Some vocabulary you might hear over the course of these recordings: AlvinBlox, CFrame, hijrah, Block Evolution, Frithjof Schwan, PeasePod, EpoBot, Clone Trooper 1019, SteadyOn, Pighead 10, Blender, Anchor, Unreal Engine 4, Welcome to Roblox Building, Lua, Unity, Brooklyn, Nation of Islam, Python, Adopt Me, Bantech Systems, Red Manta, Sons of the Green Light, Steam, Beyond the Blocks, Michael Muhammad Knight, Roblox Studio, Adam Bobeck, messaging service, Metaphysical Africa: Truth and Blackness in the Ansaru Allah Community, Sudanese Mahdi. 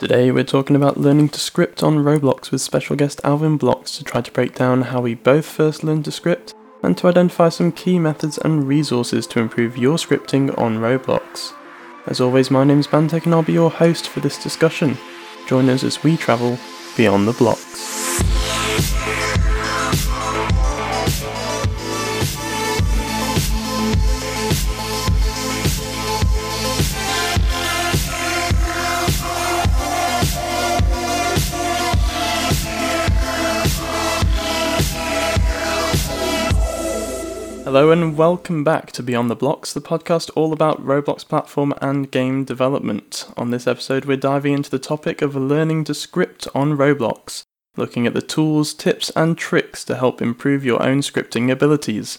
Today we're talking about learning to script on Roblox with special guest AlvinBlox to try to break down how we both first learned to script and to identify some key methods and resources to improve your scripting on Roblox. As always, my name's Bantech and I'll be your host for this discussion. Join us as we travel beyond the blocks. Hello and welcome back to Beyond the Blocks, the podcast all about Roblox platform and game development. On this episode we're diving into the topic of learning to script on Roblox, looking at the tools, tips and tricks to help improve your own scripting abilities.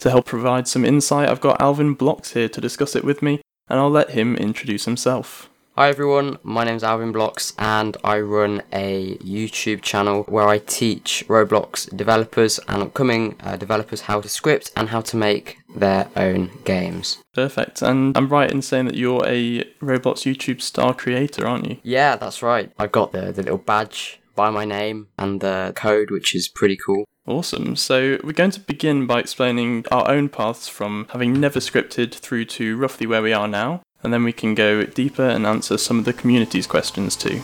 To help provide some insight, I've got AlvinBlox here to discuss it with me, and I'll let him introduce himself. Hi everyone, my name's AlvinBlox and I run a YouTube channel where I teach Roblox developers and upcoming developers how to script and how to make their own games. Perfect, and I'm right in saying that you're a Roblox YouTube star creator, aren't you? Yeah, that's right. I've got the little badge by my name and the code, which is pretty cool. Awesome. So we're going to begin by explaining our own paths from having never scripted through to roughly where we are now. And then we can go deeper and answer some of the community's questions too.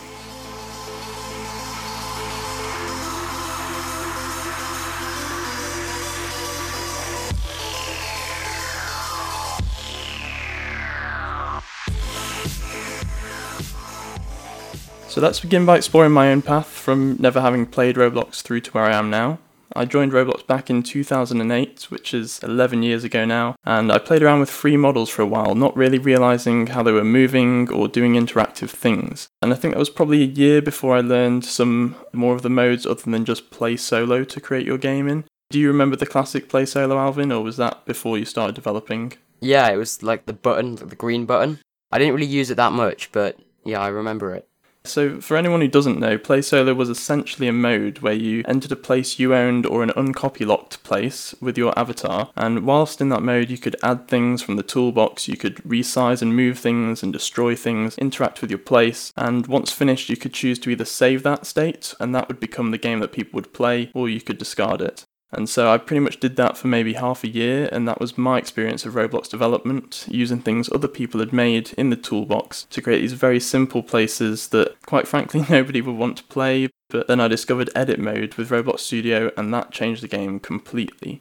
So let's begin by exploring my own path from never having played Roblox through to where I am now. I joined Roblox back in 2008, which is 11 years ago now, and I played around with free models for a while, not really realising how they were moving or doing interactive things. And I think that was probably a year before I learned some more of the modes other than just Play Solo to create your game in. Do you remember the classic Play Solo, Alvin, or was that before you started developing? Yeah, it was like the button, the green button. I didn't really use it that much, but yeah, I remember it. So for anyone who doesn't know, Play Solo was essentially a mode where you entered a place you owned or an uncopylocked place with your avatar, and whilst in that mode you could add things from the toolbox, you could resize and move things and destroy things, interact with your place, and once finished you could choose to either save that state, and that would become the game that people would play, or you could discard it. And so I pretty much did that for maybe half a year, and that was my experience of Roblox development, using things other people had made in the toolbox to create these very simple places that, quite frankly, nobody would want to play. But then I discovered edit mode with Roblox Studio, and that changed the game completely.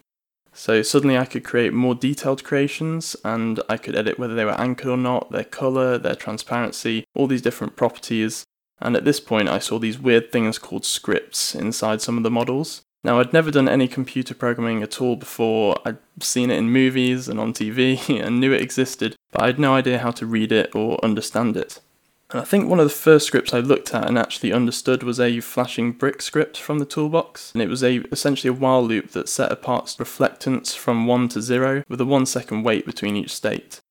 So suddenly I could create more detailed creations, and I could edit whether they were anchored or not, their colour, their transparency, all these different properties. And at this point I saw these weird things called scripts inside some of the models. Now, I'd never done any computer programming at all before. I'd seen it in movies and on TV and knew it existed, but I had no idea how to read it or understand it. And I think one of the first scripts I looked at and actually understood was a flashing brick script from the toolbox, and it was essentially a while loop that set apart reflectance from 1 to 0 with a 1-second wait between each state.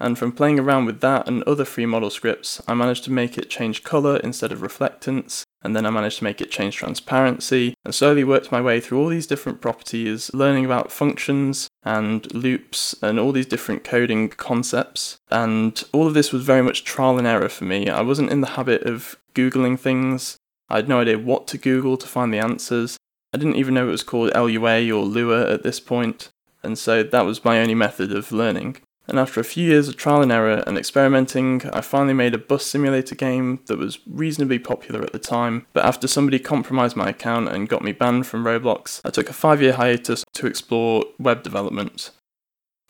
And from playing around with that and other free model scripts, I managed to make it change colour instead of reflectance, and then I managed to make it change transparency, and slowly worked my way through all these different properties, learning about functions and loops and all these different coding concepts. And all of this was very much trial and error for me. I wasn't in the habit of Googling things. I had no idea what to Google to find the answers. I didn't even know it was called LUA or Lua at this point, and so that was my only method of learning. And after a few years of trial and error and experimenting, I finally made a bus simulator game that was reasonably popular at the time, but after somebody compromised my account and got me banned from Roblox, I took a 5-year hiatus to explore web development.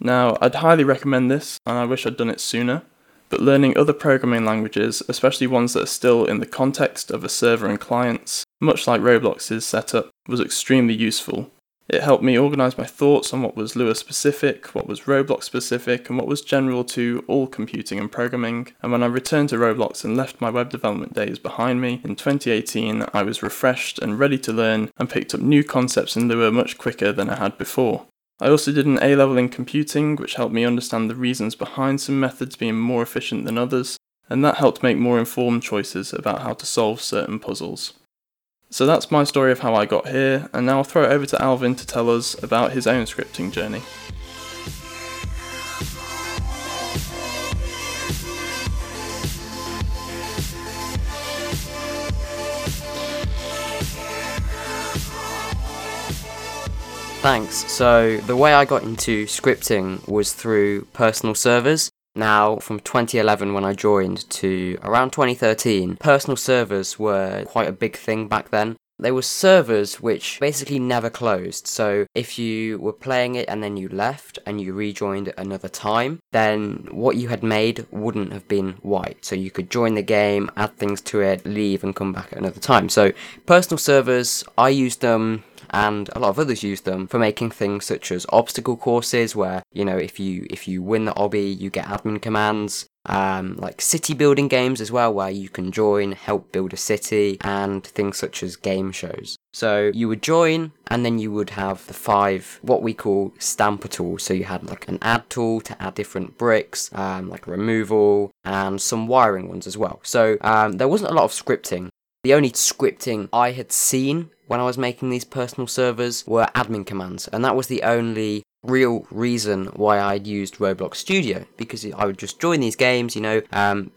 Now, I'd highly recommend this, and I wish I'd done it sooner, but learning other programming languages, especially ones that are still in the context of a server and clients, much like Roblox's setup, was extremely useful. It helped me organise my thoughts on what was Lua-specific, what was Roblox-specific, and what was general to all computing and programming, and when I returned to Roblox and left my web development days behind me, in 2018 I was refreshed and ready to learn, and picked up new concepts in Lua much quicker than I had before. I also did an A-level in computing, which helped me understand the reasons behind some methods being more efficient than others, and that helped make more informed choices about how to solve certain puzzles. So that's my story of how I got here, and now I'll throw it over to Alvin to tell us about his own scripting journey. Thanks. So the way I got into scripting was through personal servers. Now, from 2011 when I joined to around 2013, personal servers were quite a big thing back then. There were servers which basically never closed, so if you were playing it and then you left and you rejoined at another time, then what you had made wouldn't have been wiped. So you could join the game, add things to it, leave and come back at another time. So personal servers, I used them, and a lot of others use them for making things such as obstacle courses where, you know, if you win the obby, you get admin commands. Like city building games as well, where you can join, help build a city, and things such as game shows. So you would join, and then you would have the 5, what we call stamper tools. So you had like an add tool to add different bricks, like removal, and some wiring ones as well. So there wasn't a lot of scripting. The only scripting I had seen when I was making these personal servers were admin commands, and that was the only real reason why I'd used Roblox Studio, because I would just join these games, you know,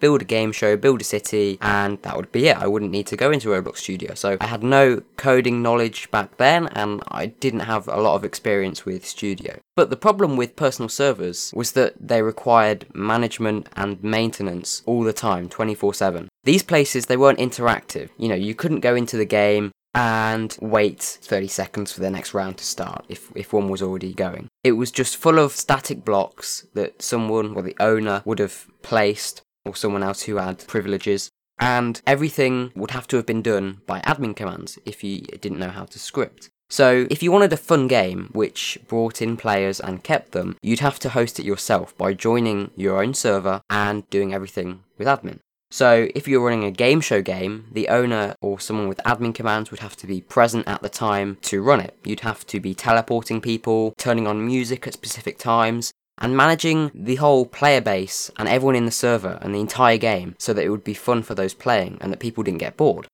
build a game show, build a city, and that would be it. I wouldn't need to go into Roblox Studio. So I had no coding knowledge back then, and I didn't have a lot of experience with Studio. But the problem with personal servers was that they required management and maintenance all the time, 24/7. These places, they weren't interactive. You know, you couldn't go into the game and wait 30 seconds for the next round to start if one was already going. It was just full of static blocks that someone or the owner would have placed, or someone else who had privileges, and everything would have to have been done by admin commands if you didn't know how to script. So if you wanted a fun game which brought in players and kept them, you'd have to host it yourself by joining your own server and doing everything with admin. So if you're running a game show game, the owner or someone with admin commands would have to be present at the time to run it. You'd have to be teleporting people, turning on music at specific times, and managing the whole player base and everyone in the server and the entire game so that it would be fun for those playing and that people didn't get bored.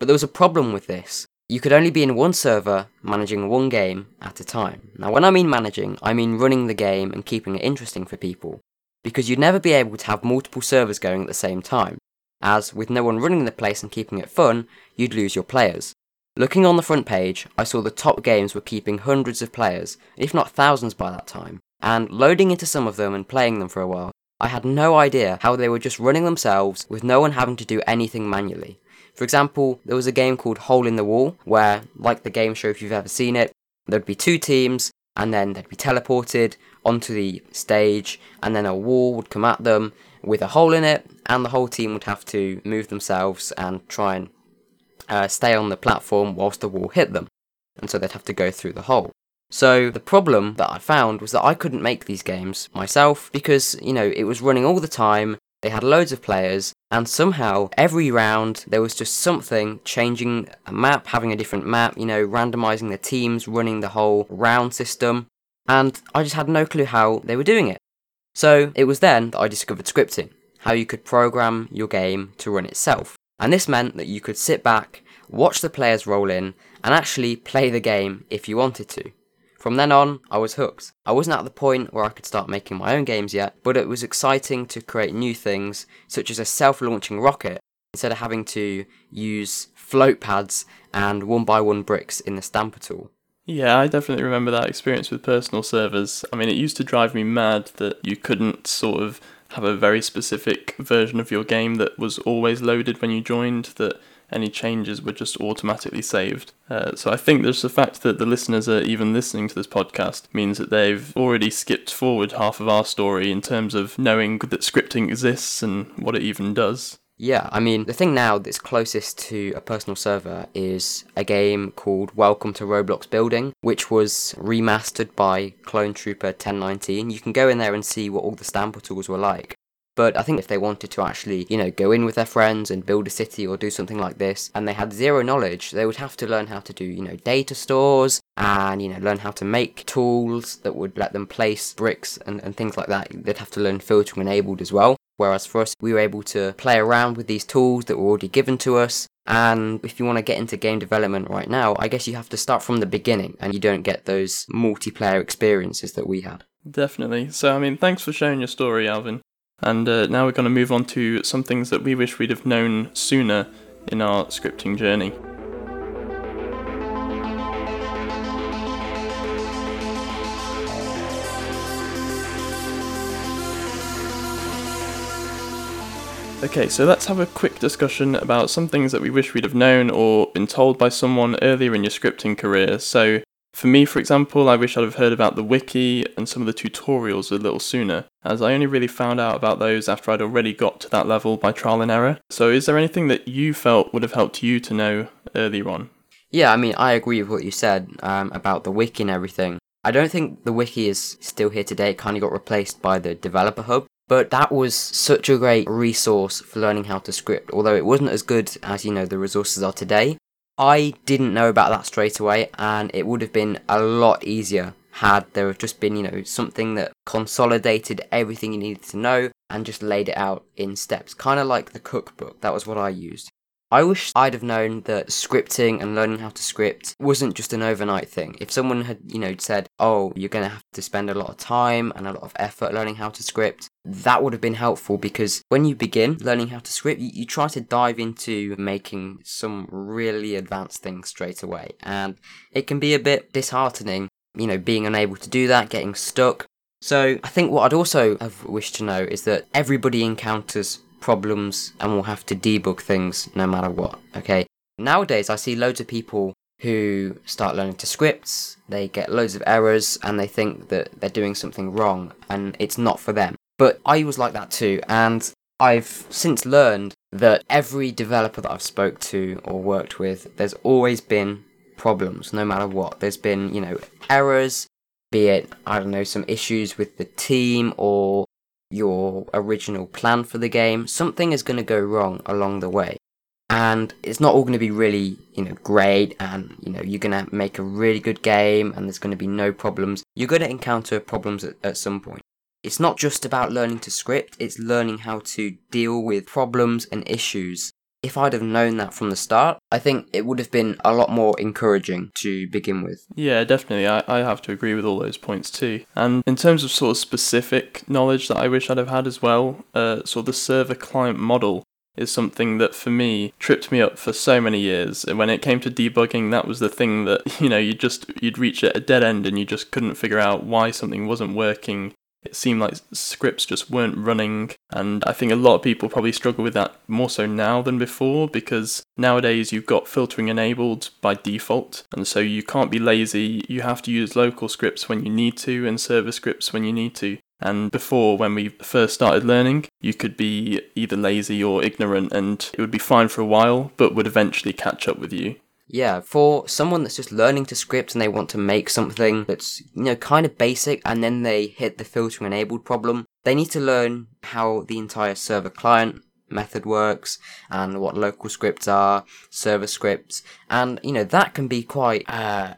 But there was a problem with this. You could only be in one server, managing one game at a time. Now when I mean managing, I mean running the game and keeping it interesting for people, because you'd never be able to have multiple servers going at the same time, as with no one running the place and keeping it fun, you'd lose your players. Looking on the front page, I saw the top games were keeping hundreds of players, if not thousands by that time, and loading into some of them and playing them for a while, I had no idea how they were just running themselves with no one having to do anything manually. For example, there was a game called Hole in the Wall, where, like the game show if you've ever seen it, there'd be 2 teams, and then they'd be teleported onto the stage, and then a wall would come at them with a hole in it, and the whole team would have to move themselves and try and stay on the platform whilst the wall hit them, and so they'd have to go through the hole. So the problem that I found was that I couldn't make these games myself, because, you know, it was running all the time, they had loads of players, and somehow every round there was just something changing a map, having a different map, you know, randomizing the teams, running the whole round system, and I just had no clue how they were doing it. So it was then that I discovered scripting, how you could program your game to run itself. And this meant that you could sit back, watch the players roll in, and actually play the game if you wanted to. From then on, I was hooked. I wasn't at the point where I could start making my own games yet, but it was exciting to create new things, such as a self-launching rocket, instead of having to use float pads and one-by-one bricks in the stamper tool. Yeah, I definitely remember that experience with personal servers. I mean, it used to drive me mad that you couldn't sort of have a very specific version of your game that was always loaded when you joined, that any changes were just automatically saved. So I think there's the fact that the listeners are even listening to this podcast means that they've already skipped forward half of our story in terms of knowing that scripting exists and what it even does. Yeah, I mean, the thing now that's closest to a personal server is a game called Welcome to Roblox Building, which was remastered by Clone Trooper 1019. You can go in there and see what all the stamper tools were like. But I think if they wanted to actually, you know, go in with their friends and build a city or do something like this, and they had zero knowledge, they would have to learn how to do, you know, data stores and, you know, learn how to make tools that would let them place bricks and things like that. They'd have to learn filtering enabled as well. Whereas for us, we were able to play around with these tools that were already given to us. And if you want to get into game development right now, I guess you have to start from the beginning, and you don't get those multiplayer experiences that we had. Definitely. So, I mean, thanks for sharing your story, Alvin. And now we're going to move on to some things that we wish we'd have known sooner in our scripting journey. Okay, so let's have a quick discussion about some things that we wish we'd have known or been told by someone earlier in your scripting career. So for me, for example, I wish I'd have heard about the wiki and some of the tutorials a little sooner, as I only really found out about those after I'd already got to that level by trial and error. So is there anything that you felt would have helped you to know earlier on? Yeah, I mean, I agree with what you said about the wiki and everything. I don't think the wiki is still here today. It kind of got replaced by the developer hub. But that was such a great resource for learning how to script, although it wasn't as good as, you know, the resources are today. I didn't know about that straight away, and it would have been a lot easier had there just been, you know, something that consolidated everything you needed to know and just laid it out in steps, kind of like the cookbook. That was what I used. I wish I'd have known that scripting and learning how to script wasn't just an overnight thing. If someone had, you know, said, oh, you're going to have to spend a lot of time and a lot of effort learning how to script, that would have been helpful, because when you begin learning how to script, you try to dive into making some really advanced things straight away. And it can be a bit disheartening, you know, being unable to do that, getting stuck. So I think what I'd also have wished to know is that everybody encounters problems and we'll have to debug things no matter what, okay? Nowadays, I see loads of people who start learning to scripts, they get loads of errors, and they think that they're doing something wrong, and it's not for them. But I was like that too, and I've since learned that every developer that I've spoke to or worked with, there's always been problems, no matter what. There's been, you know, errors, be it, I don't know, some issues with the team or your original plan for the game. Something is going to go wrong along the way, and it's not all going to be really, you know, great, and, you know, you're going to make a really good game and there's going to be no problems. You're going to encounter problems at some point. It's not just about learning to script, it's learning how to deal with problems and issues. If I'd have known that from the start, I think it would have been a lot more encouraging to begin with. Yeah, definitely. I have to agree with all those points too. And in terms of sort of specific knowledge that I wish I'd have had as well, sort of the server-client model is something that for me tripped me up for so many years. And when it came to debugging, that was the thing that, you know, you'd reach a dead end and you just couldn't figure out why something wasn't working. It seemed like scripts just weren't running, and I think a lot of people probably struggle with that more so now than before, because nowadays you've got filtering enabled by default, and so you can't be lazy. You have to use local scripts when you need to and server scripts when you need to. And before, when we first started learning, you could be either lazy or ignorant, and it would be fine for a while, but would eventually catch up with you. Yeah, for someone that's just learning to script and they want to make something that's, you know, kind of basic, and then they hit the filtering enabled problem, they need to learn how the entire server client method works and what local scripts are, server scripts, and, you know, that can be quite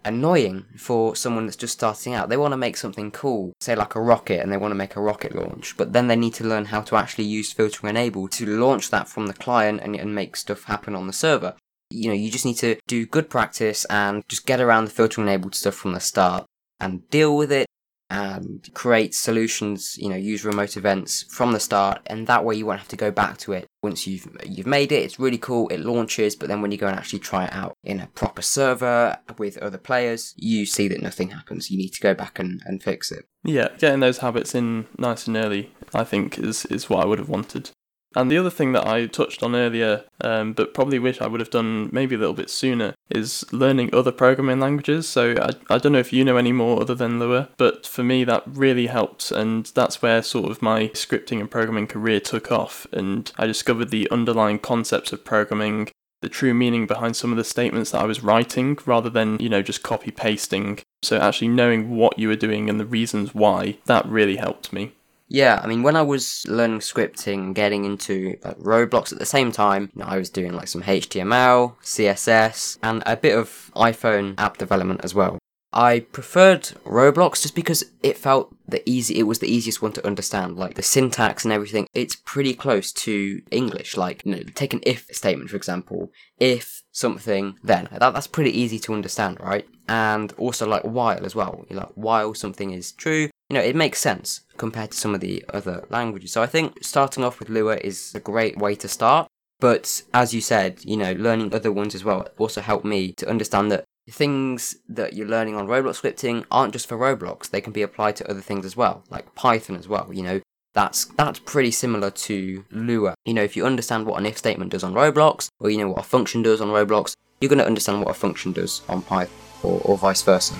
annoying for someone that's just starting out. They want to make something cool, say like a rocket, and they want to make a rocket launch, but then they need to learn how to actually use filtering enabled to launch that from the client and make stuff happen on the server. You know, you just need to do good practice and just get around the filtering enabled stuff from the start and deal with it and create solutions, you know, use remote events from the start, and that way you won't have to go back to it. Once you've made it, it's really cool, it launches, but then when you go and actually try it out in a proper server with other players, you see that nothing happens. You need to go back and fix it. Yeah, getting those habits in nice and early, I think, is what I would have wanted. And the other thing that I touched on earlier, but probably wish I would have done maybe a little bit sooner, is learning other programming languages. So I don't know if you know any more other than Lua, but for me that really helped, and that's where sort of my scripting and programming career took off, and I discovered the underlying concepts of programming, the true meaning behind some of the statements that I was writing, rather than, you know, just copy-pasting. So actually knowing what you were doing and the reasons why, that really helped me. Yeah, I mean, when I was learning scripting and getting into Roblox at the same time, you know, I was doing like some HTML, CSS, and a bit of iPhone app development as well. I preferred Roblox just because it felt it was the easiest one to understand, like the syntax and everything. It's pretty close to English, like, you know, take an if statement, for example, if something, then. That's pretty easy to understand, right? And also like while as well, you're like, while something is true, you know, it makes sense compared to some of the other languages. So I think starting off with Lua is a great way to start. But as you said, you know, learning other ones as well also helped me to understand that things that you're learning on Roblox scripting aren't just for Roblox. They can be applied to other things as well, like Python as well. You know, That's pretty similar to Lua. You know, if you understand what an if statement does on Roblox, or you know what a function does on Roblox, you're going to understand what a function does on Python, or vice versa.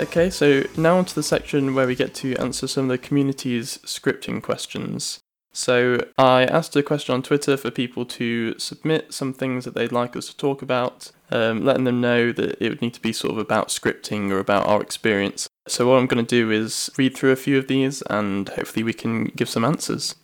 Okay, so now onto the section where we get to answer some of the community's scripting questions. So I asked a question on Twitter for people to submit some things that they'd like us to talk about, letting them know that it would need to be sort of about scripting or about our experience. So what I'm going to do is read through a few of these and hopefully we can give some answers.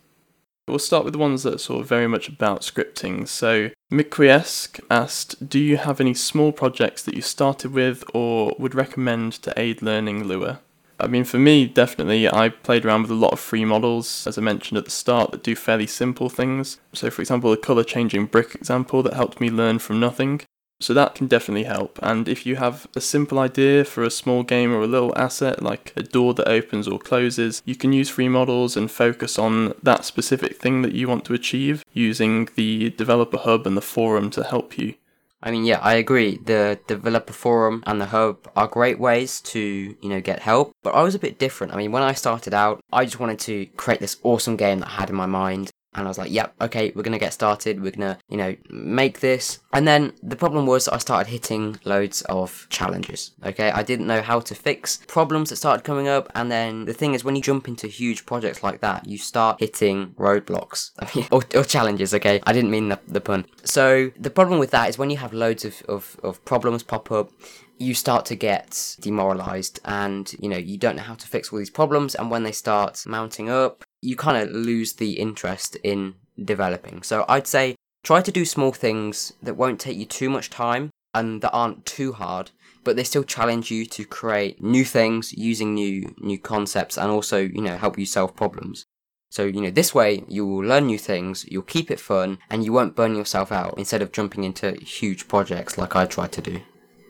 We'll start with the ones that are sort of very much about scripting. So Mikwiesk asked, do you have any small projects that you started with or would recommend to aid learning Lua? I mean, for me, definitely, I played around with a lot of free models, as I mentioned at the start, that do fairly simple things. So for example, the colour changing brick example that helped me learn from nothing. So that can definitely help. And if you have a simple idea for a small game or a little asset, like a door that opens or closes, you can use free models and focus on that specific thing that you want to achieve using the developer hub and the forum to help you. I mean, yeah, I agree. The developer forum and the hub are great ways to, you know, get help. But I was a bit different. I mean, when I started out, I just wanted to create this awesome game that I had in my mind. And I was like, yep, okay, we're going to get started. We're going to, you know, make this. And then the problem was I started hitting loads of challenges, okay? I didn't know how to fix problems that started coming up. And then the thing is, when you jump into huge projects like that, you start hitting roadblocks or challenges, okay? I didn't mean the pun. So the problem with that is when you have loads of problems pop up, you start to get demoralized and, you know, you don't know how to fix all these problems. And when they start mounting up, you kind of lose the interest in developing. So I'd say try to do small things that won't take you too much time and that aren't too hard, but they still challenge you to create new things using new concepts and also, you know, help you solve problems. So, you know, this way you will learn new things, you'll keep it fun, and you won't burn yourself out instead of jumping into huge projects like I tried to do.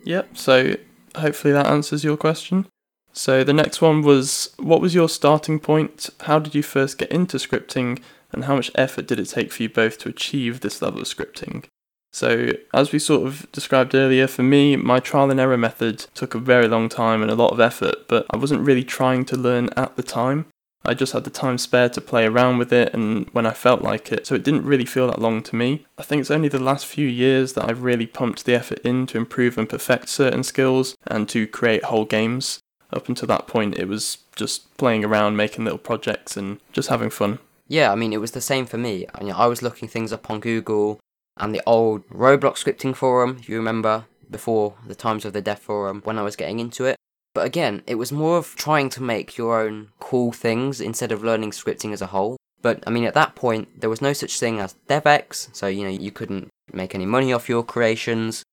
Yep, so hopefully that answers your question. So the next one was, what was your starting point? How did you first get into scripting? And how much effort did it take for you both to achieve this level of scripting? So as we sort of described earlier, for me, my trial and error method took a very long time and a lot of effort, but I wasn't really trying to learn at the time. I just had the time spare to play around with it and when I felt like it, so it didn't really feel that long to me. I think it's only the last few years that I've really pumped the effort in to improve and perfect certain skills and to create whole games. Up until that point, it was just playing around, making little projects and just having fun. Yeah, I mean, it was the same for me. I mean, I was looking things up on Google and the old Roblox scripting forum, if you remember, before the times of the dev forum, when I was getting into it. But again, it was more of trying to make your own cool things instead of learning scripting as a whole. But, I mean, at that point, there was no such thing as DevEx, so, you know, you couldn't make any money off your creations.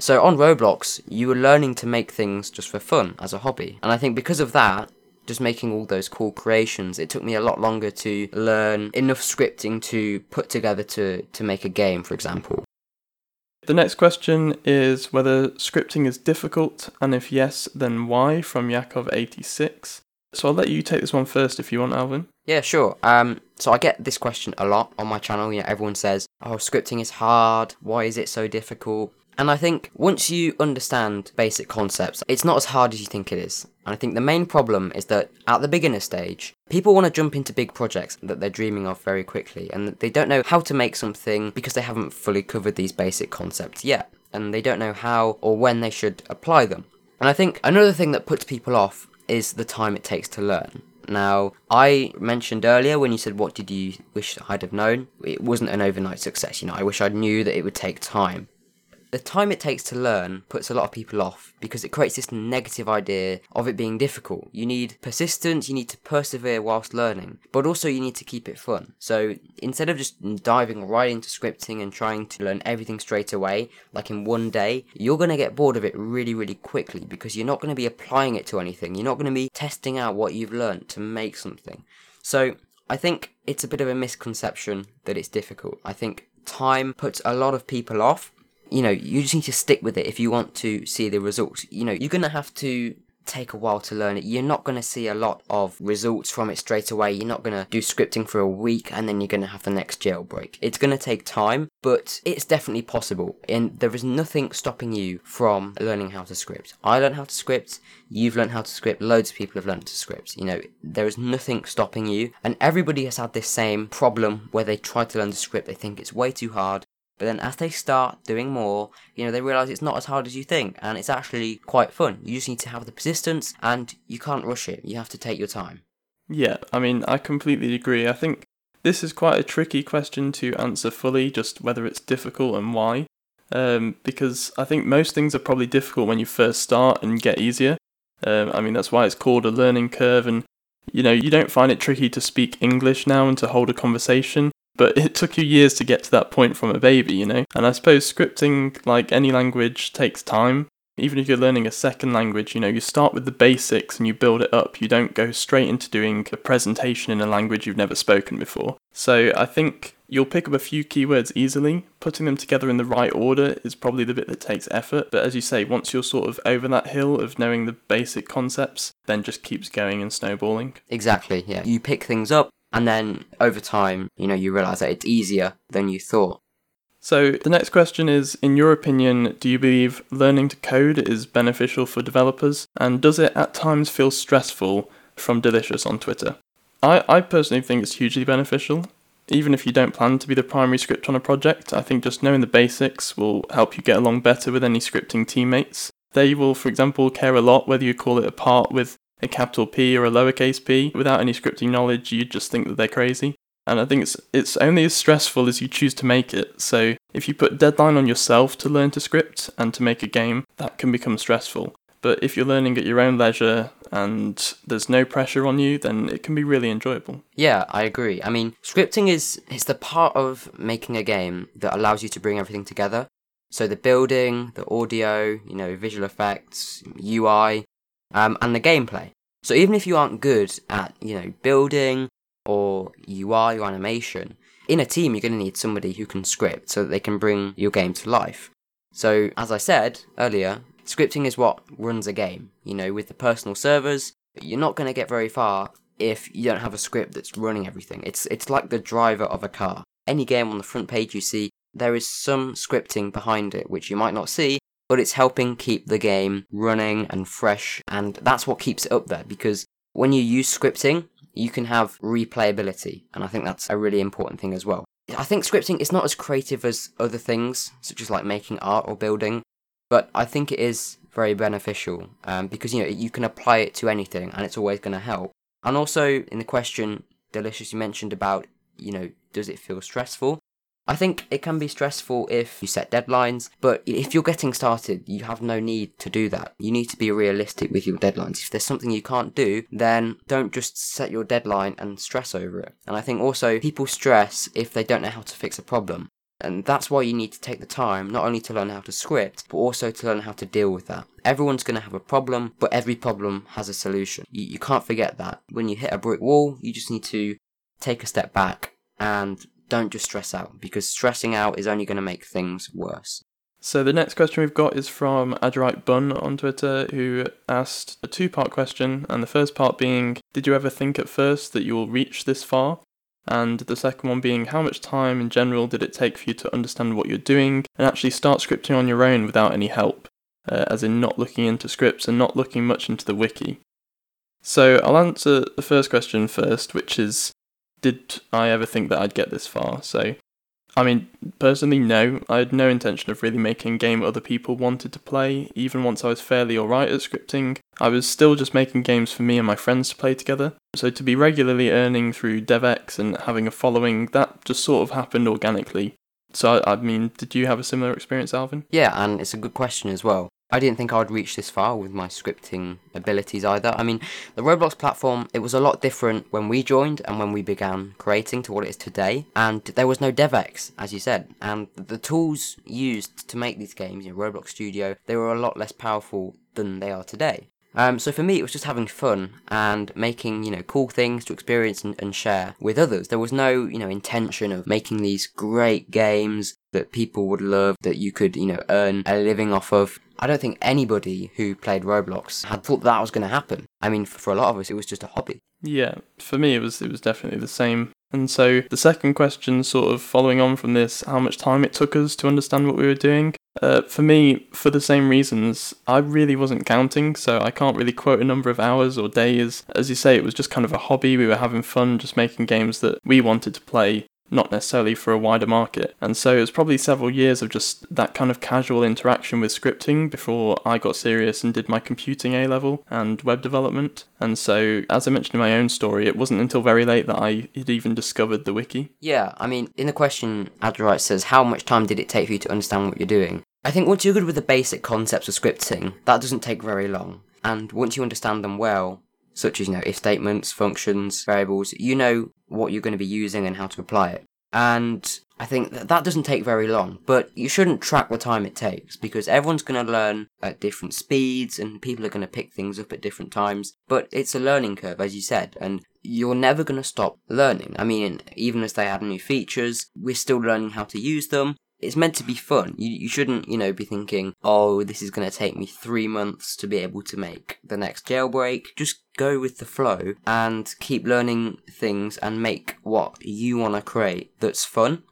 So on Roblox, you were learning to make things just for fun, as a hobby. And I think because of that, just making all those cool creations, it took me a lot longer to learn enough scripting to put together to make a game, for example. The next question is whether scripting is difficult, and if yes, then why, from Yakov86. So I'll let you take this one first if you want, Alvin. Yeah, sure. So I get this question a lot on my channel. You know, everyone says, oh, scripting is hard, why is it so difficult? And I think once you understand basic concepts, it's not as hard as you think it is. And I think the main problem is that at the beginner stage, people want to jump into big projects that they're dreaming of very quickly, and they don't know how to make something because they haven't fully covered these basic concepts yet, and they don't know how or when they should apply them. And I think another thing that puts people off is the time it takes to learn. Now, I mentioned earlier when you said, what did you wish I'd have known? It wasn't an overnight success, you know, I wish I knew that it would take time. The time it takes to learn puts a lot of people off because it creates this negative idea of it being difficult. You need persistence, you need to persevere whilst learning, but also you need to keep it fun. So instead of just diving right into scripting and trying to learn everything straight away, like in one day, you're going to get bored of it really, really quickly because you're not going to be applying it to anything. You're not going to be testing out what you've learned to make something. So I think it's a bit of a misconception that it's difficult. I think time puts a lot of people off. You know, you just need to stick with it if you want to see the results. You know, you're going to have to take a while to learn it. You're not going to see a lot of results from it straight away. You're not going to do scripting for a week and then you're going to have the next jailbreak. It's going to take time, but it's definitely possible. And there is nothing stopping you from learning how to script. I learned how to script. You've learned how to script. Loads of people have learned to script. You know, there is nothing stopping you. And everybody has had this same problem where they try to learn to script. They think it's way too hard. But then as they start doing more, you know, they realise it's not as hard as you think, and it's actually quite fun. You just need to have the persistence, and you can't rush it. You have to take your time. Yeah, I mean, I completely agree. I think this is quite a tricky question to answer fully, just whether it's difficult and why. Because I think most things are probably difficult when you first start and get easier. I mean, that's why it's called a learning curve, and, you know, you don't find it tricky to speak English now and to hold a conversation. But it took you years to get to that point from a baby, you know? And I suppose scripting, like any language, takes time. Even if you're learning a second language, you know, you start with the basics and you build it up. You don't go straight into doing a presentation in a language you've never spoken before. So I think you'll pick up a few keywords easily. Putting them together in the right order is probably the bit that takes effort. But as you say, once you're sort of over that hill of knowing the basic concepts, then just keeps going and snowballing. Exactly, yeah. You pick things up. And then over time, you know, you realise that it's easier than you thought. So the next question is, in your opinion, do you believe learning to code is beneficial for developers? And does it at times feel stressful? From Delicious on Twitter. I personally think it's hugely beneficial. Even if you don't plan to be the primary script on a project, I think just knowing the basics will help you get along better with any scripting teammates. They will, for example, care a lot whether you call it a part with a capital P or a lowercase p. Without any scripting knowledge, you'd just think that they're crazy. And I think it's only as stressful as you choose to make it. So if you put a deadline on yourself to learn to script and to make a game, that can become stressful. But if you're learning at your own leisure and there's no pressure on you, then it can be really enjoyable. Yeah, I agree. I mean, scripting is the part of making a game that allows you to bring everything together. So the building, the audio, you know, visual effects, UI, and the gameplay. So even if you aren't good at, you know, building or UI or animation, in a team you're going to need somebody who can script so that they can bring your game to life. So as I said earlier, scripting is what runs a game. You know, with the personal servers, you're not going to get very far if you don't have a script that's running everything. It's like the driver of a car. Any game on the front page you see, there is some scripting behind it, which you might not see, but it's helping keep the game running and fresh, and that's what keeps it up there, because when you use scripting, you can have replayability, and I think that's a really important thing as well. I think scripting is not as creative as other things, such as like making art or building, but I think it is very beneficial, because, you know, you can apply it to anything, and it's always going to help. And also, in the question, Delicious, you mentioned about, you know, does it feel stressful? I think it can be stressful if you set deadlines, but if you're getting started, you have no need to do that. You need to be realistic with your deadlines. If there's something you can't do, then don't just set your deadline and stress over it. And I think also people stress if they don't know how to fix a problem. And that's why you need to take the time, not only to learn how to script, but also to learn how to deal with that. Everyone's going to have a problem, but every problem has a solution. You can't forget that. When you hit a brick wall, you just need to take a step back and don't just stress out, because stressing out is only going to make things worse. So the next question we've got is from Adorite Bun on Twitter, who asked a two-part question, and the first part being, did you ever think at first that you will reach this far? And the second one being, how much time in general did it take for you to understand what you're doing and actually start scripting on your own without any help, as in not looking into scripts and not looking much into the wiki? So I'll answer the first question first, which is, did I ever think that I'd get this far? So, I mean, personally, no. I had no intention of really making a game other people wanted to play. Even once I was fairly alright at scripting, I was still just making games for me and my friends to play together. So to be regularly earning through DevEx and having a following, that just sort of happened organically. So, I mean, did you have a similar experience, Alvin? Yeah, and it's a good question as well. I didn't think I would reach this far with my scripting abilities either. I mean, the Roblox platform, it was a lot different when we joined and when we began creating to what it is today. And there was no DevEx, as you said. And the tools used to make these games, you know, Roblox Studio, they were a lot less powerful than they are today. So for me, it was just having fun and making, you know, cool things to experience and share with others. There was no, you know, intention of making these great games that people would love, that you could, you know, earn a living off of. I don't think anybody who played Roblox had thought that was going to happen. I mean, for a lot of us, it was just a hobby. Yeah, for me, it was definitely the same. And so the second question, sort of following on from this, how much time it took us to understand what we were doing. For me, for the same reasons, I really wasn't counting, so I can't really quote a number of hours or days. As you say, it was just kind of a hobby. We were having fun, just making games that we wanted to play, not necessarily for a wider market. And so it was probably several years of just that kind of casual interaction with scripting before I got serious and did my computing A-level and web development. And so, as I mentioned in my own story, it wasn't until very late that I had even discovered the wiki. Yeah, I mean, in the question, Adlerite says, how much time did it take for you to understand what you're doing? I think once you're good with the basic concepts of scripting, that doesn't take very long. And once you understand them well, such as, you know, if statements, functions, variables, you know what you're going to be using and how to apply it. And I think that doesn't take very long, but you shouldn't track the time it takes, because everyone's going to learn at different speeds and people are going to pick things up at different times, but it's a learning curve, as you said, and you're never going to stop learning. I mean, even as they add new features, we're still learning how to use them. It's meant to be fun. You shouldn't, you know, be thinking, oh, this is going to take me 3 months to be able to make the next jailbreak. Just go with the flow and keep learning things and make what you want to create that's fun.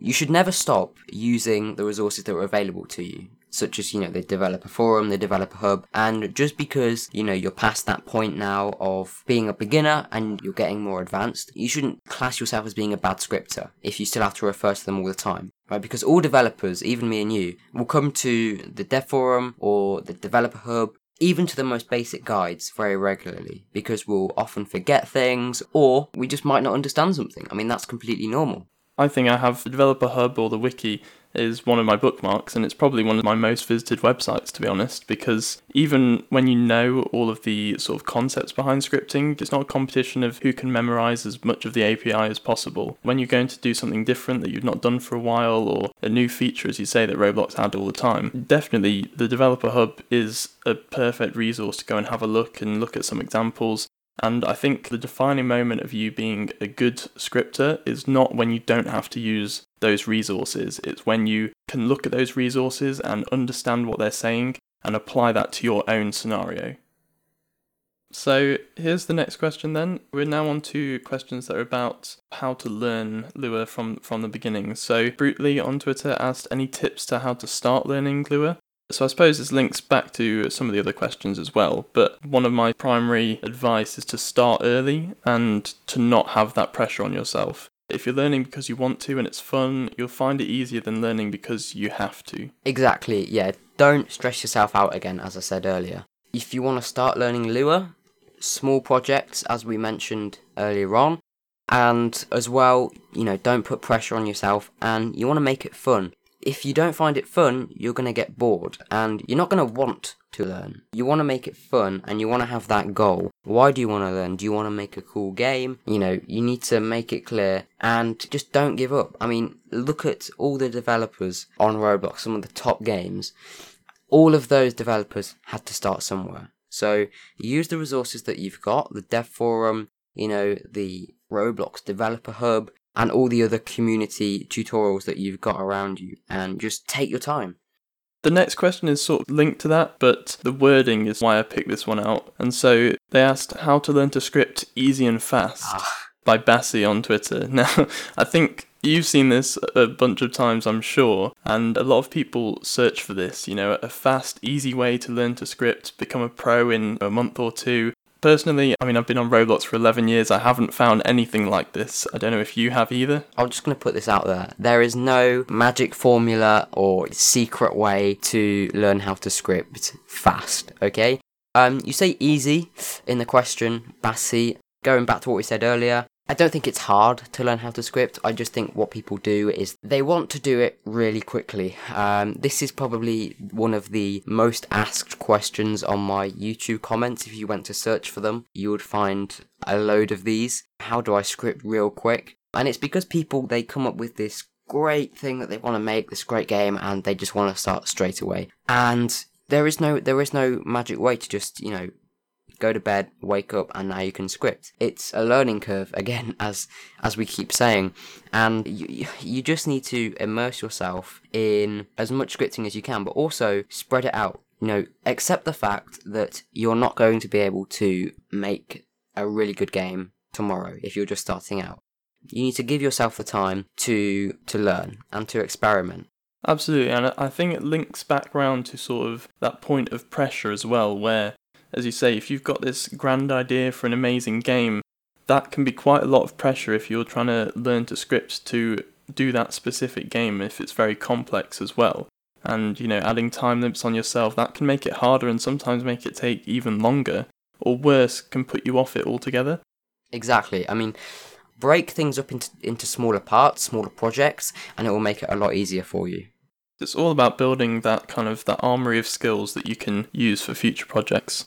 You should never stop using the resources that are available to you, such as, you know, the developer forum, the developer hub, and just because, you know, you're past that point now of being a beginner and you're getting more advanced, you shouldn't class yourself as being a bad scripter if you still have to refer to them all the time. Right, because all developers, even me and you, will come to the dev forum or the developer hub, even to the most basic guides very regularly, because we'll often forget things or we just might not understand something. I mean, that's completely normal. I think I have the developer hub or the wiki is one of my bookmarks, and it's probably one of my most visited websites, to be honest, because even when you know all of the sort of concepts behind scripting, it's not a competition of who can memorize as much of the API as possible. When you're going to do something different that you've not done for a while, or a new feature, as you say, that Roblox had all the time, definitely the developer hub is a perfect resource to go and have a look and look at some examples. And I think the defining moment of you being a good scripter is not when you don't have to use those resources. It's when you can look at those resources and understand what they're saying and apply that to your own scenario. So here's the next question then. We're now on to questions that are about how to learn Lua from the beginning. So Brutely on Twitter asked, any tips to how to start learning Lua? So I suppose this links back to some of the other questions as well, but one of my primary advice is to start early and to not have that pressure on yourself. If you're learning because you want to and it's fun, you'll find it easier than learning because you have to. Exactly, yeah. Don't stress yourself out again, as I said earlier. If you want to start learning Lua, small projects, as we mentioned earlier on, and as well, you know, don't put pressure on yourself, and you want to make it fun. If you don't find it fun, you're going to get bored, and you're not going to want to learn. You want to make it fun, and you want to have that goal. Why do you want to learn? Do you want to make a cool game? You know, you need to make it clear, and just don't give up. I mean, look at all the developers on Roblox, some of the top games. All of those developers had to start somewhere. So, use the resources that you've got, the dev forum, you know, the Roblox developer hub, and all the other community tutorials that you've got around you, and just take your time. The next question is sort of linked to that, but the wording is why I picked this one out. And so they asked how to learn to script easy and fast by Bassie on Twitter. Now, I think you've seen this a bunch of times, I'm sure, and a lot of people search for this, you know, a fast, easy way to learn to script, become a pro in a month or two. Personally, I mean, I've been on Roblox for 11 years. I haven't found anything like this. I don't know if you have either. I'm just going to put this out there. There is no magic formula or secret way to learn how to script fast, okay? You say easy in the question, Bassie. Going back to what we said earlier, I don't think it's hard to learn how to script. I just think what people do is they want to do it really quickly. This is probably one of the most asked questions on my YouTube comments. If you went to search for them, you would find a load of these. How do I script real quick? And it's because people, they come up with this great thing that they want to make, this great game, and they just want to start straight away. And there is no magic way to just, you know, go to bed, wake up, and now you can script. It's a learning curve, again, as we keep saying, and you just need to immerse yourself in as much scripting as you can, but also spread it out. You know, accept the fact that you're not going to be able to make a really good game tomorrow if you're just starting out. You need to give yourself the time to learn and to experiment. Absolutely, and I think it links back round to sort of that point of pressure as well, where, as you say, if you've got this grand idea for an amazing game, that can be quite a lot of pressure if you're trying to learn to script to do that specific game, if it's very complex as well. And, you know, adding time limits on yourself, that can make it harder and sometimes make it take even longer, or worse, can put you off it altogether. Exactly, I mean, break things up into smaller parts, smaller projects, and it will make it a lot easier for you. It's all about building that kind of that armory of skills that you can use for future projects.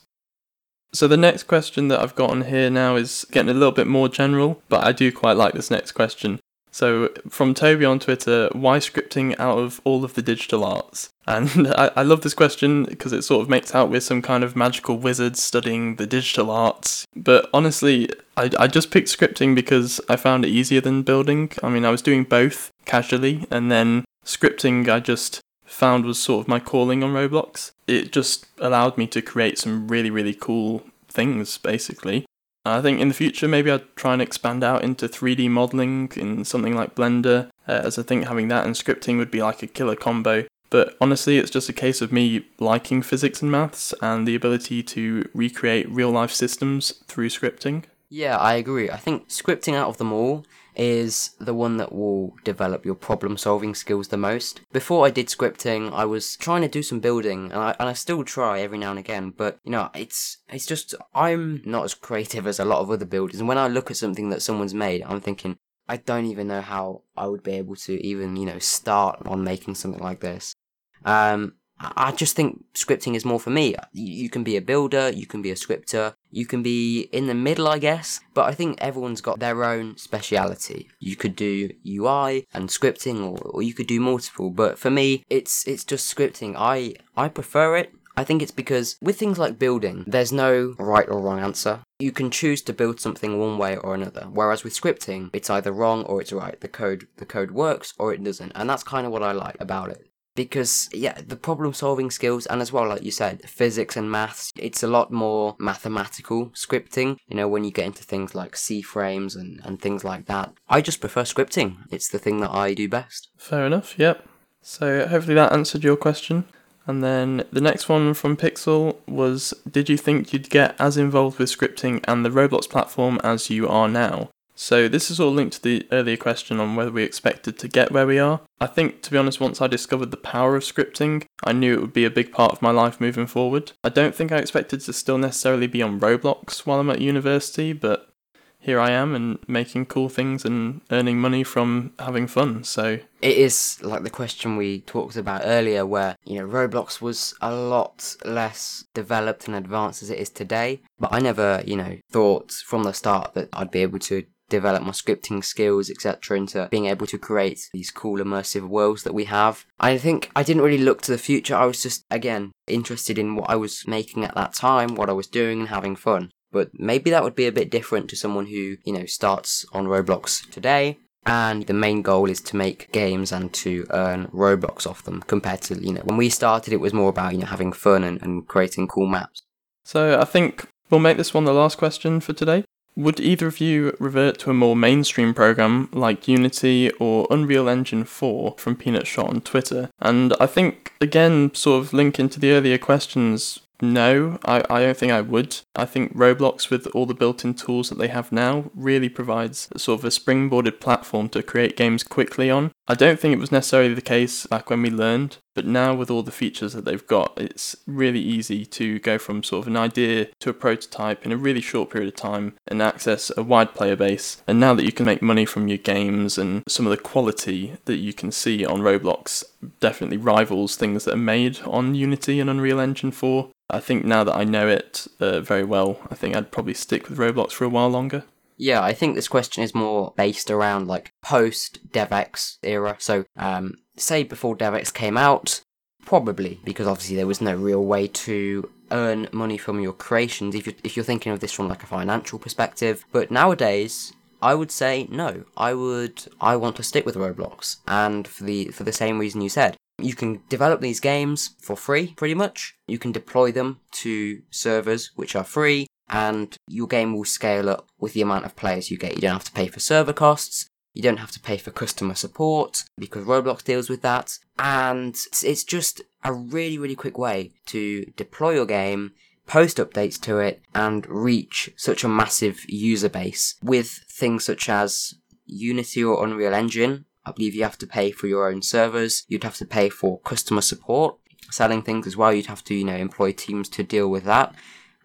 So the next question that I've got on here now is getting a little bit more general, but I do quite like this next question. So from Toby on Twitter, why scripting out of all of the digital arts? And I love this question because it sort of makes out with some kind of magical wizard studying the digital arts. But honestly, I just picked scripting because I found it easier than building. I mean, I was doing both casually, and then scripting I just found was sort of my calling on Roblox. It just allowed me to create some really, really cool things, basically. I think in the future, maybe I'd try and expand out into 3D modelling in something like Blender, as I think having that and scripting would be like a killer combo. But honestly, it's just a case of me liking physics and maths and the ability to recreate real-life systems through scripting. Yeah, I agree. I think scripting out of them all is the one that will develop your problem-solving skills the most. Before I did scripting, I was trying to do some building, and I still try every now and again, but, you know, it's just, I'm not as creative as a lot of other builders, and when I look at something that someone's made, I'm thinking, I don't even know how I would be able to even, you know, start on making something like this. I just think scripting is more for me. You can be a builder, you can be a scripter, you can be in the middle, I guess, but I think everyone's got their own speciality. You could do UI and scripting, or you could do multiple, but for me, it's just scripting. I prefer it. I think it's because with things like building, there's no right or wrong answer. You can choose to build something one way or another, whereas with scripting, it's either wrong or it's right. The code works or it doesn't, and that's kind of what I like about it. Because, yeah, the problem-solving skills, and as well, like you said, physics and maths, it's a lot more mathematical scripting, you know, when you get into things like C-frames and things like that. I just prefer scripting. It's the thing that I do best. Fair enough, yep. So hopefully that answered your question. And then the next one from Pixel was, did you think you'd get as involved with scripting and the Roblox platform as you are now? So this is all linked to the earlier question on whether we expected to get where we are. I think, to be honest, once I discovered the power of scripting, I knew it would be a big part of my life moving forward. I don't think I expected to still necessarily be on Roblox while I'm at university, but here I am and making cool things and earning money from having fun, so... It is like the question we talked about earlier where, you know, Roblox was a lot less developed and advanced as it is today, but I never, you know, thought from the start that I'd be able to develop my scripting skills, etc., into being able to create these cool immersive worlds that we have. I think I didn't really look to the future. I was just, again, interested in what I was making at that time, what I was doing, and having fun. But maybe that would be a bit different to someone who, you know, starts on Roblox today, and the main goal is to make games and to earn Robux off them, compared to, you know, when we started, it was more about, you know, having fun and creating cool maps. So I think we'll make this one the last question for today. Would either of you revert to a more mainstream program like Unity or Unreal Engine 4 from Peanut Shot on Twitter? And I think, again, sort of link into the earlier questions, no, I don't think I would. I think Roblox, with all the built-in tools that they have now, really provides sort of a springboarded platform to create games quickly on. I don't think it was necessarily the case back when we learned, but now with all the features that they've got, it's really easy to go from sort of an idea to a prototype in a really short period of time and access a wide player base. And now that you can make money from your games, and some of the quality that you can see on Roblox definitely rivals things that are made on Unity and Unreal Engine 4. I think now that I know it very well, I think I'd probably stick with Roblox for a while longer. Yeah, I think this question is more based around like post-DevEx era. So, say before DevEx came out, probably, because obviously there was no real way to earn money from your creations, if you're thinking of this from like a financial perspective. But nowadays, I would say no. I want to stick with Roblox, and for the same reason you said. You can develop these games for free, pretty much. You can deploy them to servers which are free, and your game will scale up with the amount of players you get. You don't have to pay for server costs. You don't have to pay for customer support, because Roblox deals with that. And it's just a really, really quick way to deploy your game, post updates to it, and reach such a massive user base with things such as Unity or Unreal Engine. I believe you have to pay for your own servers, you'd have to pay for customer support, selling things as well, you'd have to, employ teams to deal with that.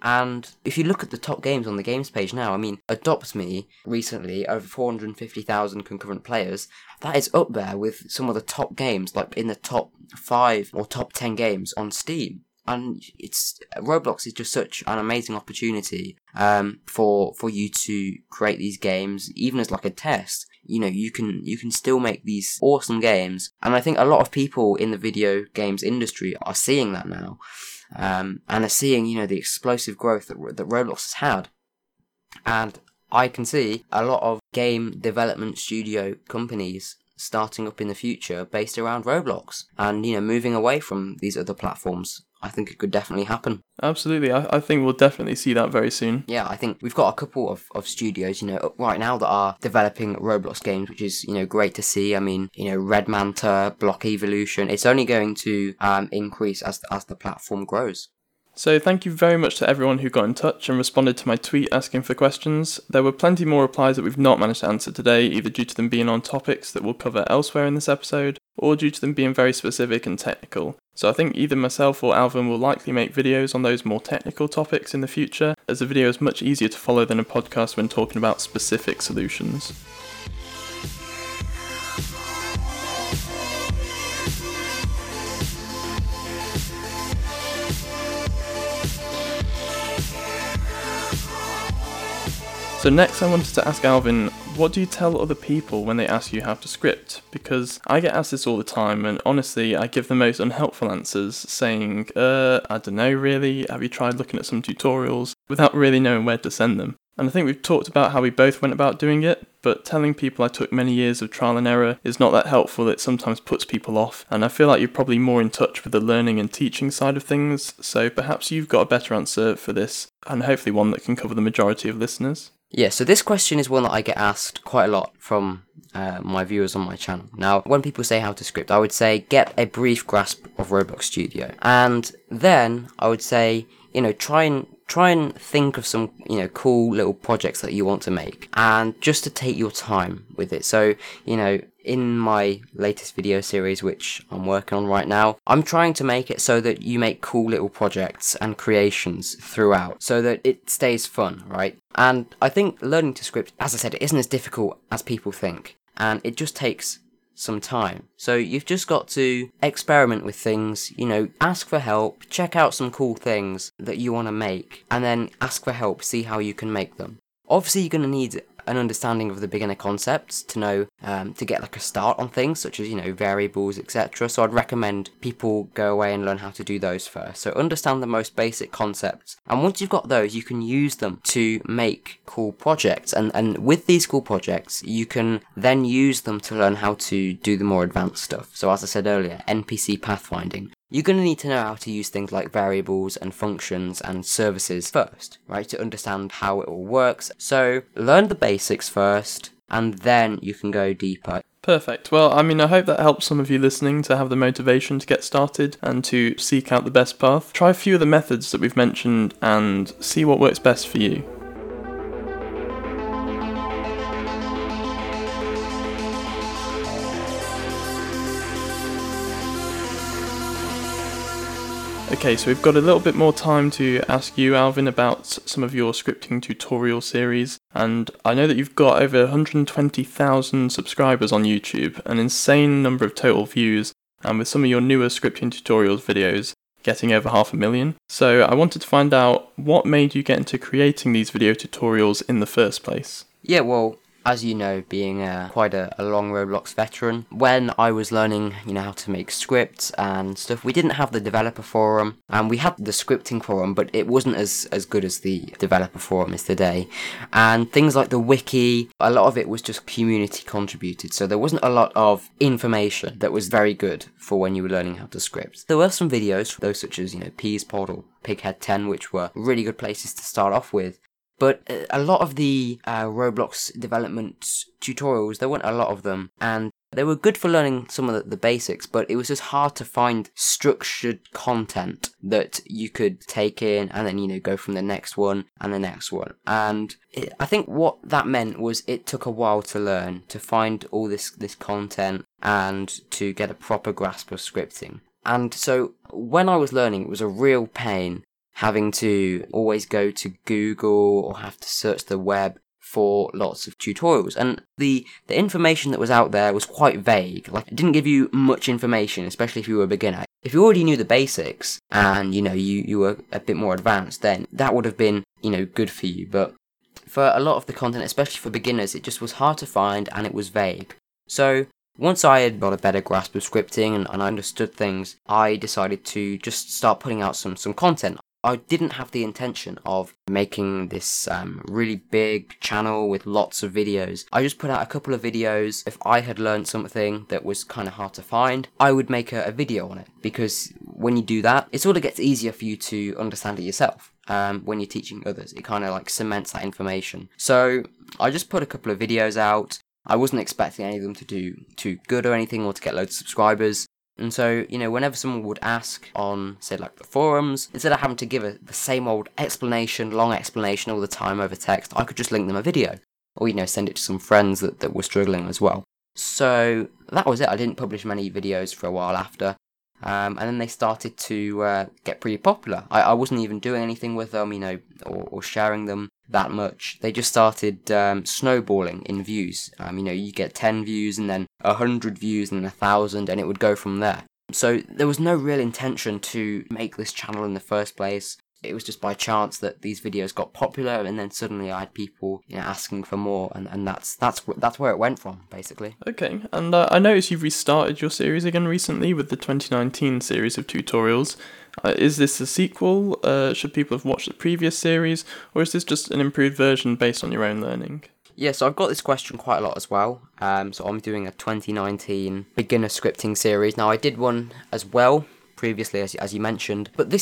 And if you look at the top games on the games page now, Adopt Me recently, over 450,000 concurrent players, that is up there with some of the top games, like in the top 5 or top 10 games on Steam. And Roblox is just such an amazing opportunity for you to create these games, even as like a test. You can still make these awesome games, and I think a lot of people in the video games industry are seeing that now, and are seeing the explosive growth that Roblox has had. And I can see a lot of game development studio companies starting up in the future based around Roblox, and moving away from these other platforms. I think it could definitely happen. Absolutely. I think we'll definitely see that very soon. Yeah, I think we've got a couple of studios, right now that are developing Roblox games, which is, great to see. Red Manta, Block Evolution. It's only going to increase as the platform grows. So thank you very much to everyone who got in touch and responded to my tweet asking for questions. There were plenty more replies that we've not managed to answer today, either due to them being on topics that we'll cover elsewhere in this episode, or due to them being very specific and technical. So I think either myself or Alvin will likely make videos on those more technical topics in the future, as a video is much easier to follow than a podcast when talking about specific solutions. So next I wanted to ask Alvin, what do you tell other people when they ask you how to script? Because I get asked this all the time, and honestly I give the most unhelpful answers, saying, I don't know really, have you tried looking at some tutorials? Without really knowing where to send them. And I think we've talked about how we both went about doing it, but telling people I took many years of trial and error is not that helpful. It sometimes puts people off, and I feel like you're probably more in touch with the learning and teaching side of things, so perhaps you've got a better answer for this, and hopefully one that can cover the majority of listeners. Yeah, so this question is one that I get asked quite a lot from my viewers on my channel. Now, when people say how to script, I would say get a brief grasp of Roblox Studio, and then I would say, try and think of some, cool little projects that you want to make, and just to take your time with it. So, in my latest video series, which I'm working on right now, I'm trying to make it so that you make cool little projects and creations throughout, so that it stays fun, right? And I think learning to script, as I said, it isn't as difficult as people think, and it just takes some time. So you've just got to experiment with things, ask for help, check out some cool things that you want to make, and then ask for help, see how you can make them. Obviously you're going to need an understanding of the beginner concepts to know, to get like a start on things such as, variables, etc. So I'd recommend people go away and learn how to do those first. So understand the most basic concepts, and once you've got those, you can use them to make cool projects. And with these cool projects, you can then use them to learn how to do the more advanced stuff. So as I said earlier, NPC pathfinding. You're going to need to know how to use things like variables and functions and services first, right, to understand how it all works. So learn the basics first, and then you can go deeper. Perfect. Well, I hope that helps some of you listening to have the motivation to get started and to seek out the best path. Try a few of the methods that we've mentioned and see what works best for you. Okay, so we've got a little bit more time to ask you, Alvin, about some of your scripting tutorial series, and I know that you've got over 120,000 subscribers on YouTube, an insane number of total views, and with some of your newer scripting tutorials videos getting over 500,000. So I wanted to find out what made you get into creating these video tutorials in the first place. Yeah, well, As you know, being quite a long Roblox veteran, when I was learning, how to make scripts and stuff, we didn't have the developer forum, and we had the scripting forum, but it wasn't as good as the developer forum is today. And things like the wiki, a lot of it was just community contributed, so there wasn't a lot of information that was very good for when you were learning how to script. There were some videos, those such as, PeasePod or Pighead 10, which were really good places to start off with. But a lot of the Roblox development tutorials, there weren't a lot of them, and they were good for learning some of the basics, but it was just hard to find structured content that you could take in and then, go from the next one and the next one. And I think what that meant was it took a while to learn, to find all this content and to get a proper grasp of scripting. And so when I was learning, it was a real pain having to always go to Google or have to search the web for lots of tutorials. And the information that was out there was quite vague. Like, it didn't give you much information, especially if you were a beginner. If you already knew the basics and, you were a bit more advanced, then that would have been, good for you. But for a lot of the content, especially for beginners, it just was hard to find and it was vague. So once I had got a better grasp of scripting and I understood things, I decided to just start putting out some content. I didn't have the intention of making this really big channel with lots of videos. I just put out a couple of videos. If I had learned something that was kind of hard to find, I would make a video on it, because when you do that, it sort of gets easier for you to understand it yourself. When you're teaching others, it kind of like cements that information. So I just put a couple of videos out. I wasn't expecting any of them to do too good or anything, or to get loads of subscribers. And so, whenever someone would ask on, say, like the forums, instead of having to give the same old explanation, long explanation all the time over text, I could just link them a video, or, send it to some friends that were struggling as well. So that was it. I didn't publish many videos for a while after, and then they started to get pretty popular. I wasn't even doing anything with them, or sharing them that much. They just started snowballing in views. You get 10 views and then 100 views and then 1,000, and it would go from there. So there was no real intention to make this channel in the first place. It was just by chance that these videos got popular, and then suddenly I had people, asking for more, and that's where it went from, basically. Okay, and I noticed you've restarted your series again recently with the 2019 series of tutorials. Is this a sequel? Should people have watched the previous series, or is this just an improved version based on your own learning? Yeah, so I've got this question quite a lot as well. So I'm doing a 2019 beginner scripting series. Now, I did one as well previously, as you mentioned, but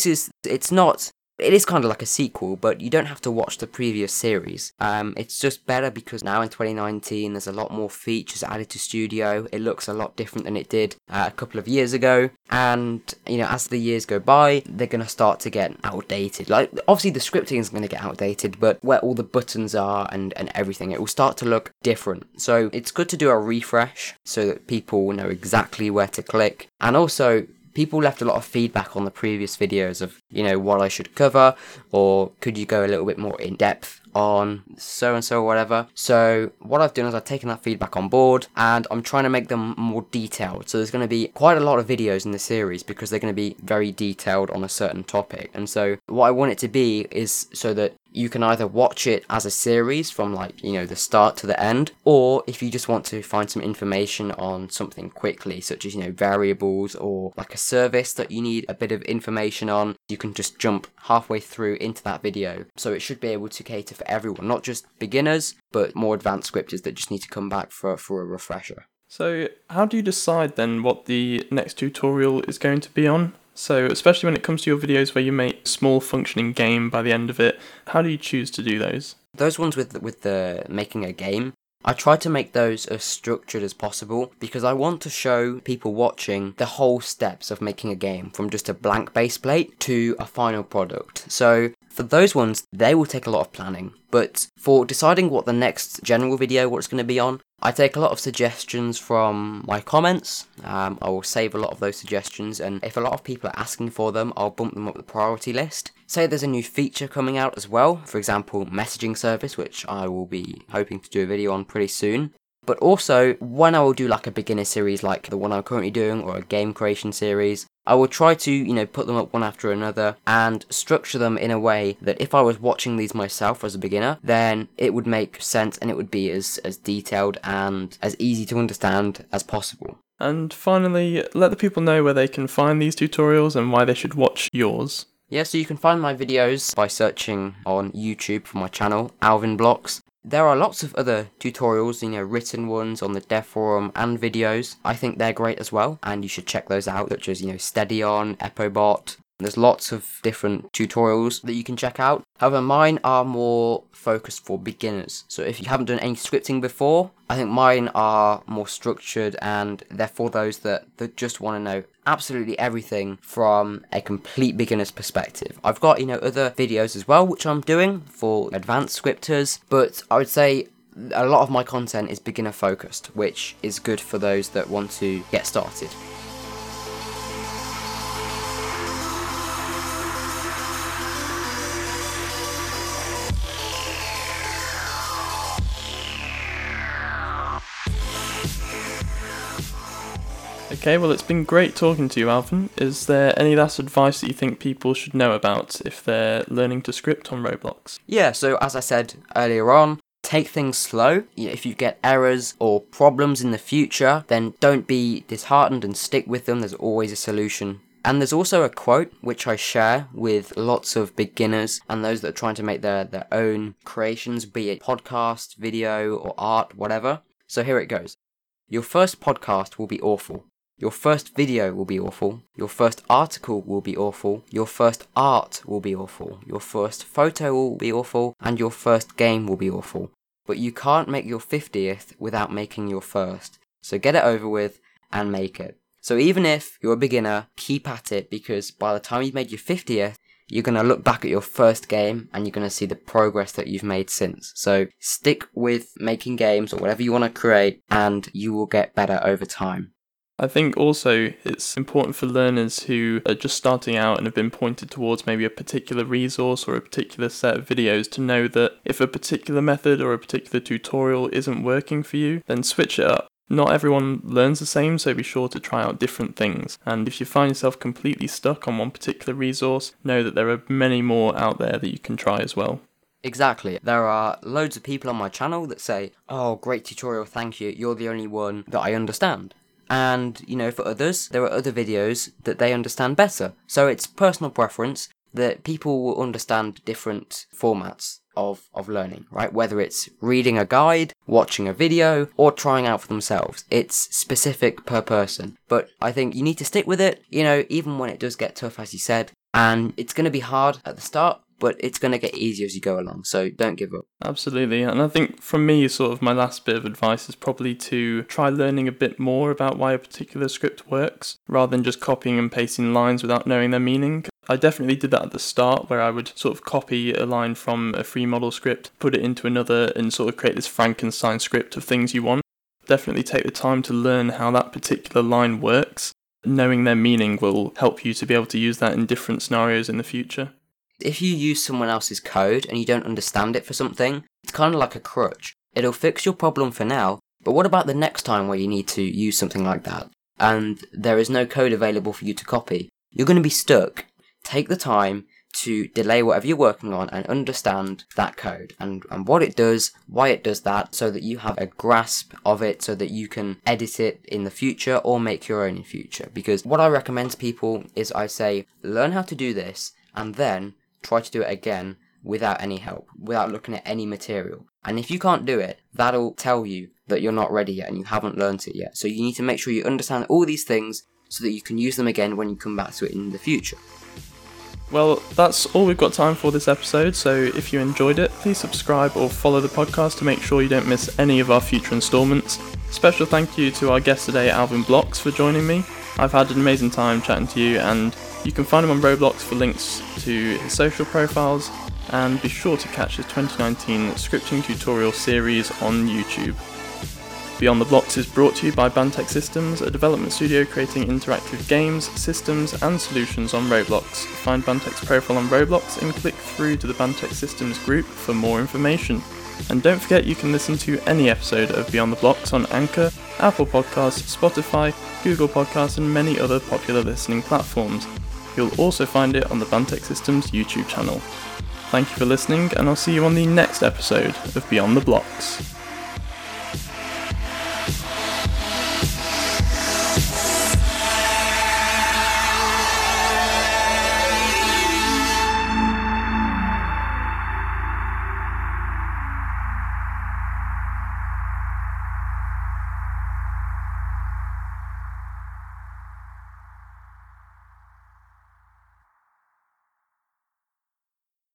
it is kind of like a sequel, but you don't have to watch the previous series. It's just better because now in 2019, there's a lot more features added to Studio. It looks a lot different than it did a couple of years ago. And, as the years go by, they're going to start to get outdated. Like, obviously the scripting is going to get outdated, but where all the buttons are and everything, it will start to look different. So it's good to do a refresh so that people know exactly where to click. And also, people left a lot of feedback on the previous videos of, what I should cover, or could you go a little bit more in depth on so-and-so or whatever. So what I've done is I've taken that feedback on board, and I'm trying to make them more detailed. So there's going to be quite a lot of videos in the series because they're going to be very detailed on a certain topic. And so what I want it to be is so that you can either watch it as a series from the start to the end, or if you just want to find some information on something quickly, such as, variables or like a service that you need a bit of information on, you can just jump halfway through into that video. So it should be able to cater for everyone, not just beginners, but more advanced scripters that just need to come back for a refresher. So how do you decide then what the next tutorial is going to be on? So, especially when it comes to your videos where you make small functioning game by the end of it, how do you choose to do those? Those ones with the making a game, I try to make those as structured as possible, because I want to show people watching the whole steps of making a game, from just a blank base plate to a final product. So for those ones, they will take a lot of planning. But for deciding what the next general video, what it's going to be on, I take a lot of suggestions from my comments. I will save a lot of those suggestions, and if a lot of people are asking for them, I'll bump them up the priority list. Say there's a new feature coming out as well, for example, messaging service, which I will be hoping to do a video on pretty soon. But also, when I will do like a beginner series like the one I'm currently doing, or a game creation series, I will try to, put them up one after another and structure them in a way that if I was watching these myself as a beginner, then it would make sense and it would be as detailed and as easy to understand as possible. And finally, let the people know where they can find these tutorials and why they should watch yours. Yeah, so you can find my videos by searching on YouTube for my channel, AlvinBlox. There are lots of other tutorials, written ones on the dev forum and videos. I think they're great as well, and you should check those out, such as, SteadyOn, EpoBot. There's lots of different tutorials that you can check out. However, mine are more focused for beginners. So if you haven't done any scripting before, I think mine are more structured, and they're for those that just want to know absolutely everything from a complete beginner's perspective. I've got, other videos as well, which I'm doing for advanced scripters, but I would say a lot of my content is beginner focused, which is good for those that want to get started. Okay, well, it's been great talking to you, Alvin. Is there any last advice that you think people should know about if they're learning to script on Roblox? Yeah, so as I said earlier on, take things slow. If you get errors or problems in the future, then don't be disheartened and stick with them. There's always a solution. And there's also a quote which I share with lots of beginners and those that are trying to make their own creations, be it podcast, video, or art, whatever. So here it goes. Your first podcast will be awful. Your first video will be awful, your first article will be awful, your first art will be awful, your first photo will be awful, and your first game will be awful. But you can't make your 50th without making your first. So get it over with and make it. So even if you're a beginner, keep at it, because by the time you've made your 50th, you're going to look back at your first game and you're going to see the progress that you've made since. So stick with making games or whatever you want to create and you will get better over time. I think also it's important for learners who are just starting out and have been pointed towards maybe a particular resource or a particular set of videos to know that if a particular method or a particular tutorial isn't working for you, then switch it up. Not everyone learns the same, so be sure to try out different things. And if you find yourself completely stuck on one particular resource, know that there are many more out there that you can try as well. Exactly. There are loads of people on my channel that say, "Oh, great tutorial, thank you. You're the only one that I understand." And, for others, there are other videos that they understand better. So it's personal preference that people will understand different formats of learning, right? Whether it's reading a guide, watching a video, or trying out for themselves. It's specific per person. But I think you need to stick with it, even when it does get tough, as you said. And it's going to be hard at the start, but it's going to get easier as you go along, so don't give up. Absolutely, and I think from me, sort of my last bit of advice is probably to try learning a bit more about why a particular script works, rather than just copying and pasting lines without knowing their meaning. I definitely did that at the start, where I would sort of copy a line from a free model script, put it into another, and sort of create this Frankenstein script of things you want. Definitely take the time to learn how that particular line works. Knowing their meaning will help you to be able to use that in different scenarios in the future. If you use someone else's code and you don't understand it for something, it's kind of like a crutch. It'll fix your problem for now, but what about the next time where you need to use something like that and there is no code available for you to copy? You're going to be stuck. Take the time to delay whatever you're working on and understand that code and what it does, why it does that, so that you have a grasp of it so that you can edit it in the future or make your own in future. Because what I recommend to people is I say, learn how to do this and then try to do it again without any help, without looking at any material. And if you can't do it, that'll tell you that you're not ready yet and you haven't learnt it yet. So you need to make sure you understand all these things so that you can use them again when you come back to it in the future. Well, that's all we've got time for this episode, so if you enjoyed it, please subscribe or follow the podcast to make sure you don't miss any of our future instalments. Special thank you to our guest today, AlvinBlox, for joining me. I've had an amazing time chatting to you, and you can find him on Roblox for links to his social profiles, and be sure to catch his 2019 scripting tutorial series on YouTube. Beyond the Blocks is brought to you by Bantech Systems, a development studio creating interactive games, systems and solutions on Roblox. Find Bantech's profile on Roblox and click through to the Bantech Systems group for more information. And don't forget you can listen to any episode of Beyond the Blocks on Anchor, Apple Podcasts, Spotify, Google Podcasts, and many other popular listening platforms. You'll also find it on the Bantech Systems YouTube channel. Thank you for listening, and I'll see you on the next episode of Beyond the Blocks.